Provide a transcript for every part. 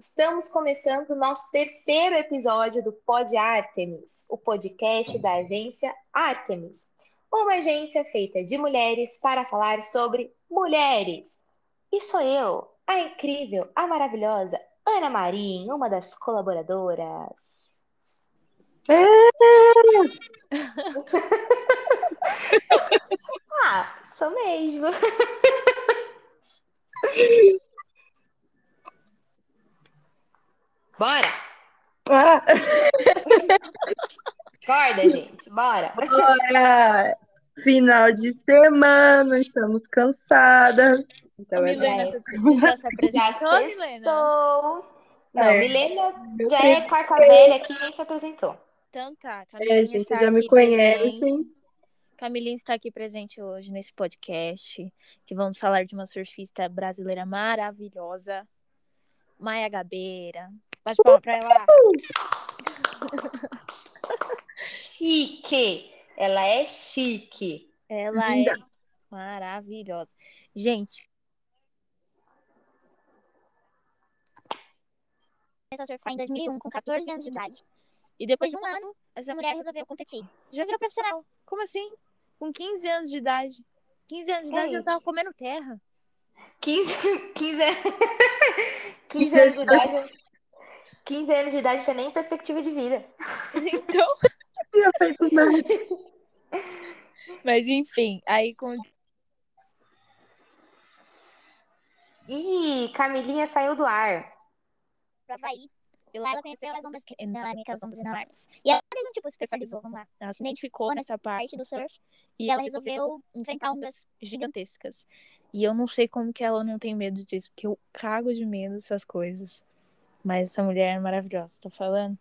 Estamos começando o nosso terceiro episódio do Pod Ártemis, o podcast da agência Ártemis, uma agência feita de mulheres para falar sobre mulheres. E sou eu, a incrível, a maravilhosa Ana Marim, uma das colaboradoras. Sou mesmo. Bora! Acorda, gente, bora! Bora! Final de semana, estamos cansadas. Então, Milena, já sextou. Não, Milena já é quarta velha aqui e nem se apresentou. Então tá, Camilinha gente, tá já me conhecem. Camilinha está aqui presente hoje nesse podcast, que vamos falar de uma surfista brasileira maravilhosa, Maya Gabeira. Bate palma pra ela. Chique! Ela é chique. Ela é maravilhosa. Gente. Começou a surfar em 2001, com 14 anos de idade. E depois de um ano, essa mulher resolveu competir. Já virou profissional. Como assim? Com 15 anos de idade. 15 anos de idade eu tava comendo terra. 15 anos de idade. 15 anos de idade não tinha nem perspectiva de vida. Então. Mas enfim, aí com. Ih, Camilinha saiu do ar. Pra Havaí. E lá ela conheceu as ondas dinâmicas, ondas enormes. E ela mesmo tipo, se especializou, vamos lá. Ela se identificou nessa parte do surf. E ela resolveu enfrentar ondas gigantescas. E eu não sei como que ela não tem medo disso, porque eu cago de medo dessas coisas. Mas essa mulher é maravilhosa, tô falando.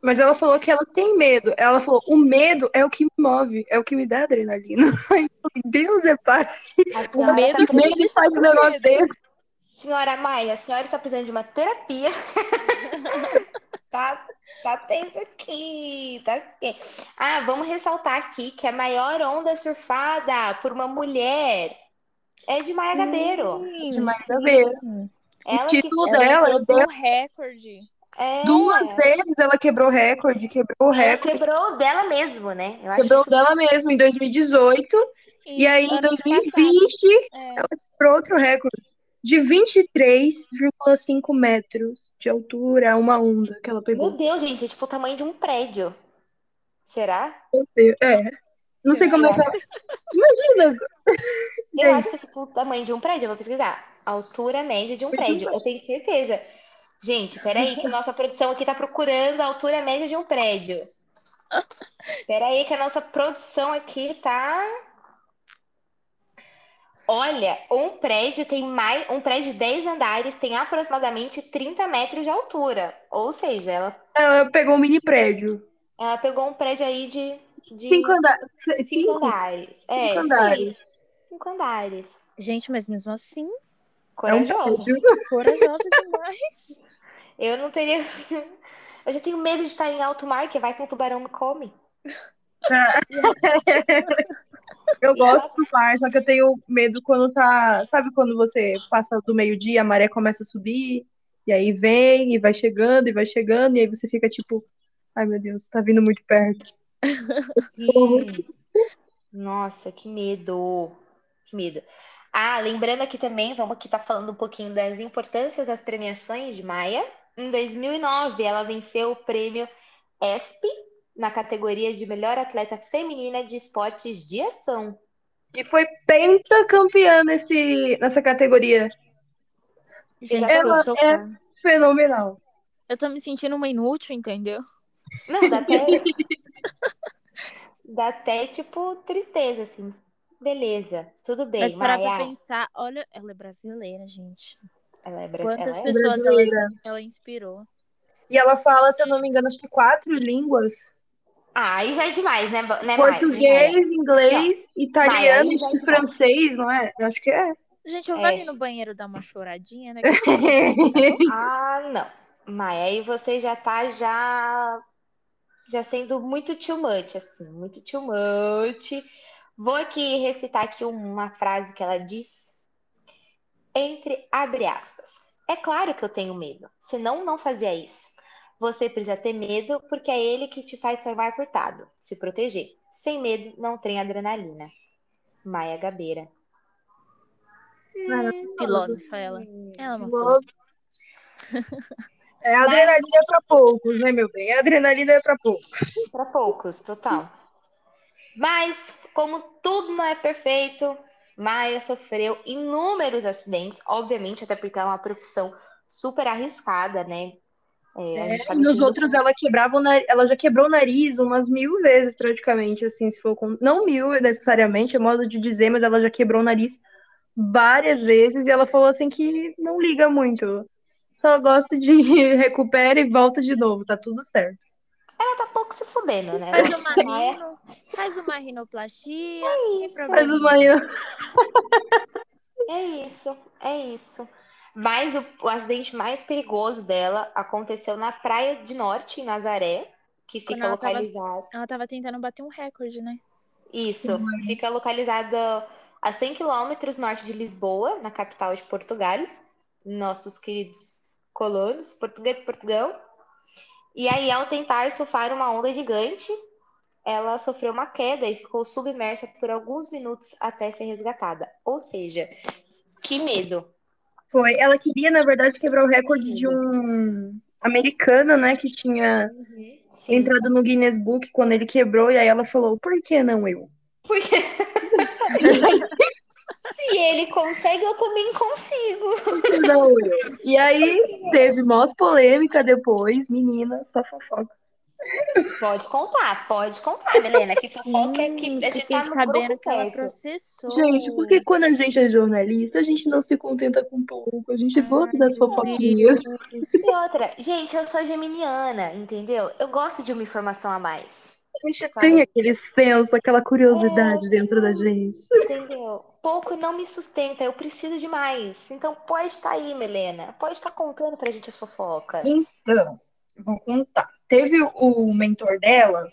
Mas ela falou que ela tem medo. Ela falou, o medo é o que me move, é o que me dá adrenalina. Deus é pai. O medo tá que me faz o negócio dele. Senhora Maia, a senhora está precisando de uma terapia. Tá tenso aqui, tá aqui. Ah, vamos ressaltar aqui que a maior onda surfada por uma mulher é de Maya Gabeiro. De Maya Gabeiro. O título dela quebrou o recorde. Duas vezes ela quebrou o recorde. Quebrou dela mesmo, né? Eu acho quebrou dela mesmo em 2018. E aí em 2020 ela quebrou outro recorde de 23,5 metros de altura, uma onda que ela pegou. Meu Deus, gente, é tipo o tamanho de um prédio. Será? Não sei como é que ela... Imagina! Eu acho que é tipo o tamanho de um prédio, eu vou pesquisar. Altura média de um prédio, eu tenho certeza. Gente, peraí, que nossa produção aqui tá procurando a altura média de um prédio. Peraí, que a nossa produção aqui tá... Olha, um prédio de 10 andares tem aproximadamente 30 metros de altura. Ou seja, ela pegou um mini prédio. Ela pegou um prédio aí de 5 andares. 5 andares. Gente, mas mesmo assim... Corajosa demais. Eu não teria... Eu já tenho medo de estar em alto mar, que vai que um tubarão me come. Eu gosto do mar, só que eu tenho medo quando tá... Sabe quando você passa do meio-dia, a maré começa a subir, e aí vem, e vai chegando, e aí você fica tipo... Ai, meu Deus, tá vindo muito perto. Sim. Nossa, que medo. Ah, lembrando aqui também, vamos aqui tá falando um pouquinho das importâncias das premiações de Maya. Em 2009, ela venceu o prêmio ESP na categoria de melhor atleta feminina de esportes de ação. E foi pentacampeã nessa categoria. Gente, ela é fenomenal. Eu tô me sentindo uma inútil, entendeu? Não, dá até... tipo, tristeza, assim. Beleza, tudo bem, mas Maya. Mas para pensar, olha, ela é brasileira, gente. Quantas pessoas ela inspirou. E ela fala, se eu não me engano, acho que 4 línguas. Ah, aí já é demais, né, Maya? Português, inglês, não. Italiano e francês, não é? Eu acho que é. Gente, eu vou ali no banheiro dar uma choradinha, né? Ah, não. Maya, aí você já tá já sendo muito too much, assim. Muito too much. Vou aqui recitar aqui uma frase que ela diz, entre abre aspas. É claro que eu tenho medo, senão não fazia isso. Você precisa ter medo porque é ele que te faz tomar cortado, se proteger. Sem medo não tem adrenalina. Maya Gabeira. Filósofa ela. Ela é uma filósofa. É, a adrenalina é para poucos, né, meu bem? A adrenalina é para poucos. Para poucos, total. Mas, como tudo não é perfeito, Maya sofreu inúmeros acidentes, obviamente, até porque é uma profissão super arriscada, né? Nos outros, ela quebrava o nariz, ela já quebrou o nariz umas 1000 vezes, praticamente, assim, se for com... Não 1000, necessariamente, é modo de dizer, mas ela já quebrou o nariz várias vezes e ela falou, assim, que não liga muito. Só gosta de recupera e volta de novo, tá tudo certo. Ela tá pouco se fudendo, né? Faz uma rinoplastia. É isso. É isso. Mas o acidente mais perigoso dela aconteceu na Praia do Norte, em Nazaré, que fica localizada... Ela tava tentando bater um recorde, né? Isso. Fica localizada a 100 quilômetros norte de Lisboa, na capital de Portugal. Nossos queridos colonos, Portugal. E aí, ao tentar surfar uma onda gigante, ela sofreu uma queda e ficou submersa por alguns minutos até ser resgatada. Ou seja, que medo. Foi. Ela queria, na verdade, quebrar o recorde de um americano, né, que tinha entrado no Guinness Book quando ele quebrou. E aí ela falou, por que não eu? Porque se ele consegue, eu também consigo. Não, e aí teve maior polêmica depois, menina, só fofoca. Pode contar, Milena, que fofoca é que a gente tá no grupo certo. Gente, porque quando a gente é jornalista, a gente não se contenta com pouco, a gente gosta da fofoquinha. E outra, gente, eu sou geminiana, entendeu? Eu gosto de uma informação a mais. A gente tem aquele senso, aquela curiosidade dentro da gente. Entendeu? Pouco não me sustenta, eu preciso de mais. Então pode estar aí, Milena. Pode estar contando pra gente as fofocas. Então, vou contar. Teve o mentor dela,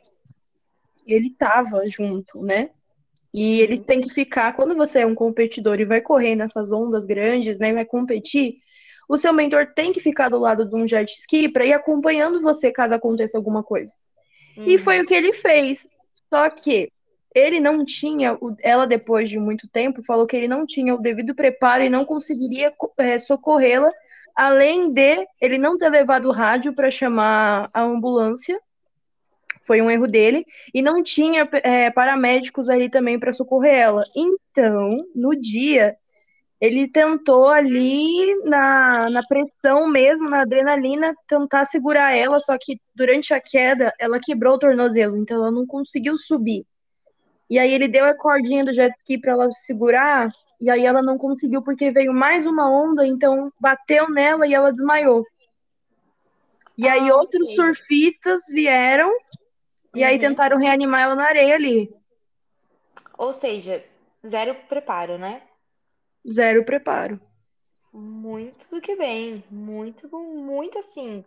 ele tava junto, né? E ele tem que ficar, quando você é um competidor e vai correr nessas ondas grandes, né? Vai competir, o seu mentor tem que ficar do lado de um jet ski pra ir acompanhando você caso aconteça alguma coisa. E foi o que ele fez. Só que ele não tinha... Ela, depois de muito tempo, falou que ele não tinha o devido preparo e não conseguiria socorrê-la. Além de ele não ter levado o rádio para chamar a ambulância. Foi um erro dele. E não tinha paramédicos ali também para socorrer ela. Então, no dia, ele tentou ali na pressão mesmo, na adrenalina, tentar segurar ela, só que durante a queda ela quebrou o tornozelo, então ela não conseguiu subir. E aí ele deu a cordinha do jet ski pra ela segurar, e aí ela não conseguiu porque veio mais uma onda, então bateu nela e ela desmaiou. E aí outros surfistas vieram e aí tentaram reanimar ela na areia ali. Ou seja, zero preparo, né? Zero preparo. Muito do que bem. Muito bom, muito assim.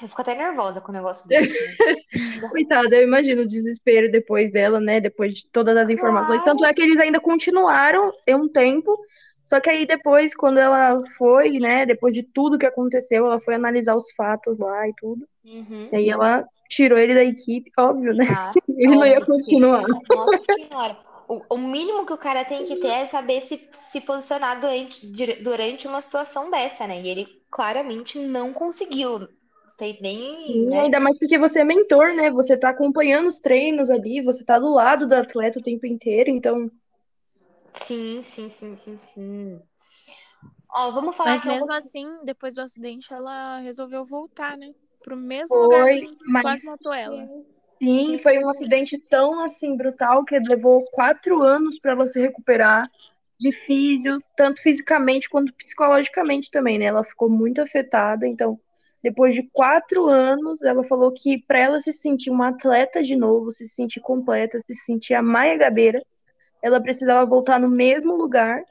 Eu fico até nervosa com o negócio dele. Coitada, eu imagino o desespero depois dela, né? Depois de todas as informações. Tanto é que eles ainda continuaram um tempo. Só que aí depois, quando ela foi, né? Depois de tudo que aconteceu, ela foi analisar os fatos lá e tudo. E aí ela tirou ele da equipe, óbvio, né? Ele não ia continuar. Nossa senhora. O mínimo que o cara tem que ter é saber se posicionar durante uma situação dessa, né? E ele claramente não conseguiu. Não tem nem, né? Ainda mais porque você é mentor, né? Você tá acompanhando os treinos ali, você tá do lado do atleta o tempo inteiro, então... Sim. Ó, vamos falar... Mas mesmo assim, depois do acidente, ela resolveu voltar, né? Pro mesmo lugar que quase matou ela. Sim, foi um acidente tão, assim, brutal que levou 4 anos para ela se recuperar de físio, tanto fisicamente quanto psicologicamente também, né? Ela ficou muito afetada, então, depois de 4 anos, ela falou que para ela se sentir uma atleta de novo, se sentir completa, se sentir a Maya Gabeira, ela precisava voltar no mesmo lugar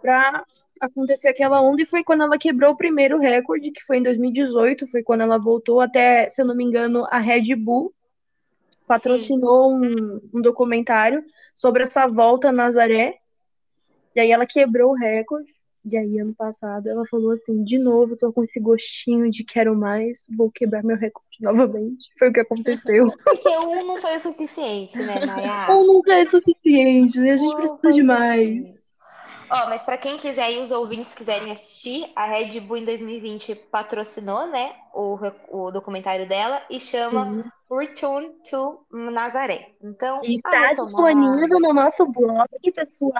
para acontecer aquela onda, e foi quando ela quebrou o primeiro recorde, que foi em 2018, foi quando ela voltou, até, se eu não me engano, a Red Bull patrocinou um documentário sobre essa volta a Nazaré, e aí ela quebrou o recorde, E aí, ano passado, ela falou assim, de novo, tô com esse gostinho de quero mais, vou quebrar meu recorde novamente. Foi o que aconteceu. Porque um não foi o suficiente, né, Maya? Um nunca é suficiente, né? A gente precisa de mais. Ó, mas pra quem quiser e os ouvintes quiserem assistir, a Red Bull em 2020 patrocinou, né, o documentário dela e chama Return to Nazaré. Então, está disponível no nosso blog, pessoal.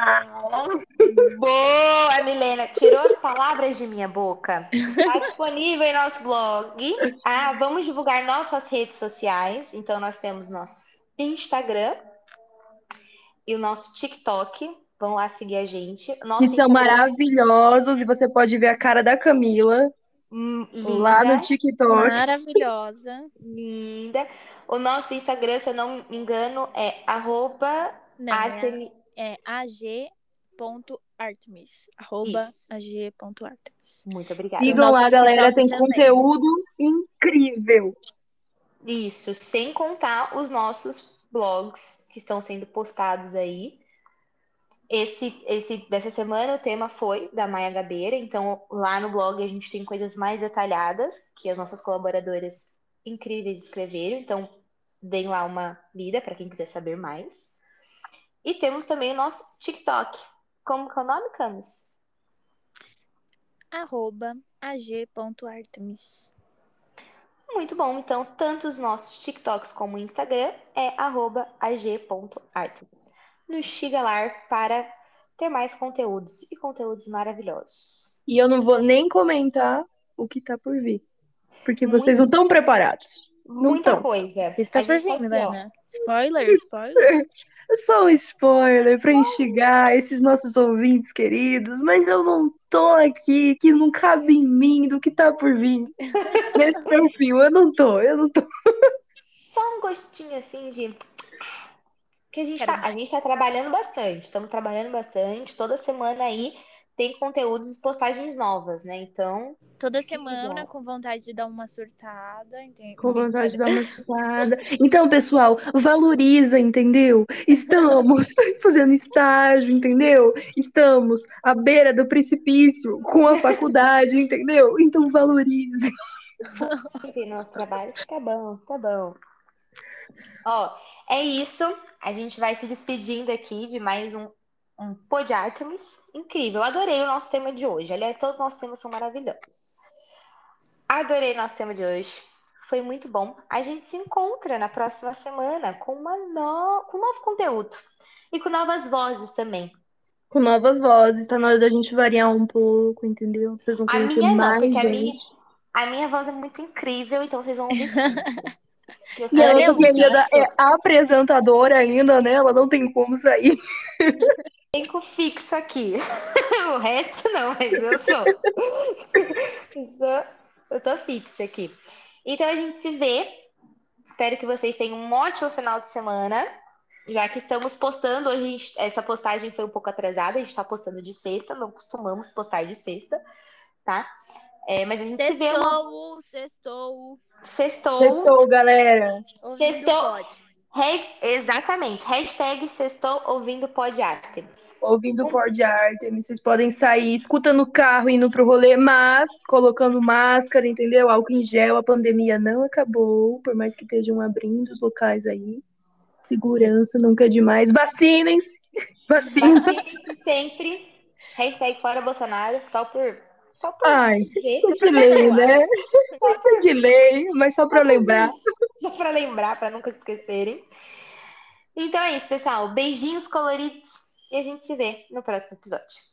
Boa, Milena. Tirou as palavras de minha boca. Está disponível em nosso blog. Ah, vamos divulgar nossas redes sociais. Então, nós temos nosso Instagram e o nosso TikTok. Vão lá seguir a gente. Nossa, que são maravilhosos. E você pode ver a cara da Camila linda, lá no TikTok. Maravilhosa. Linda. O nosso Instagram, se eu não me engano, é @Artemis. É ag.artemis. @ag.artemis. Muito obrigada. Sigam lá, galera. Tem conteúdo incrível. Isso. Sem contar os nossos blogs que estão sendo postados aí. Dessa semana o tema foi da Maya Gabeira, então lá no blog a gente tem coisas mais detalhadas que as nossas colaboradoras incríveis escreveram, então deem lá uma lida para quem quiser saber mais. E temos também o nosso TikTok. Como que é o nome, Camis? @ag.artemis. Muito bom, então tanto os nossos TikToks como o Instagram é @ag.artemis. Nos siga lá para ter mais conteúdos e conteúdos maravilhosos. E eu não vou nem comentar o que está por vir, porque vocês não estão preparados. Muita coisa. Está por vir, né? Spoiler. Só um spoiler para instigar esses nossos ouvintes queridos, mas eu não tô aqui, que não cabe em mim do que está por vir. Nesse perfil, eu não tô. Só um gostinho assim de... Porque a gente tá trabalhando bastante, toda semana aí tem conteúdos e postagens novas, né, então... Toda semana com vontade de dar uma surtada, entendeu? Então, pessoal, valoriza, entendeu? Estamos fazendo estágio, entendeu? Estamos à beira do precipício com a faculdade, entendeu? Então, valoriza. Enfim, nosso trabalho tá bom. Ó, é isso. A gente vai se despedindo aqui de mais um Pod Ártemis incrível. Adorei o nosso tema de hoje. Aliás, todos os nossos temas são maravilhosos. Adorei o nosso tema de hoje. Foi muito bom. A gente se encontra na próxima semana com um novo conteúdo. E com novas vozes também. Tá na hora da gente variar um pouco, entendeu? Vocês vão conhecer mais, porque a minha voz é muito incrível, então vocês vão ouvir sim. E ela é apresentadora ainda, né? Ela não tem como sair. Fico fixo aqui. O resto não, mas eu sou. Eu tô fixa aqui. Então a gente se vê. Espero que vocês tenham um ótimo final de semana. Já que estamos postando, hoje essa postagem foi um pouco atrasada. A gente tá postando de sexta, não costumamos postar de sexta, tá? É, mas a gente se vê. Sextou, galera. Sextou. Exatamente. # sextou ouvindo Pod Ártemis. Ouvindo Pod Ártemis. Vocês podem sair escutando o carro, indo pro rolê, mas colocando máscara, entendeu? Álcool em gel. A pandemia não acabou, por mais que estejam abrindo os locais aí. Segurança nunca é demais. Vacinem-se. Vacinem-se sempre. # fora Bolsonaro, só por dizer. Só para lembrar, para nunca se esquecerem. Então é isso, pessoal. Beijinhos coloridos e a gente se vê no próximo episódio.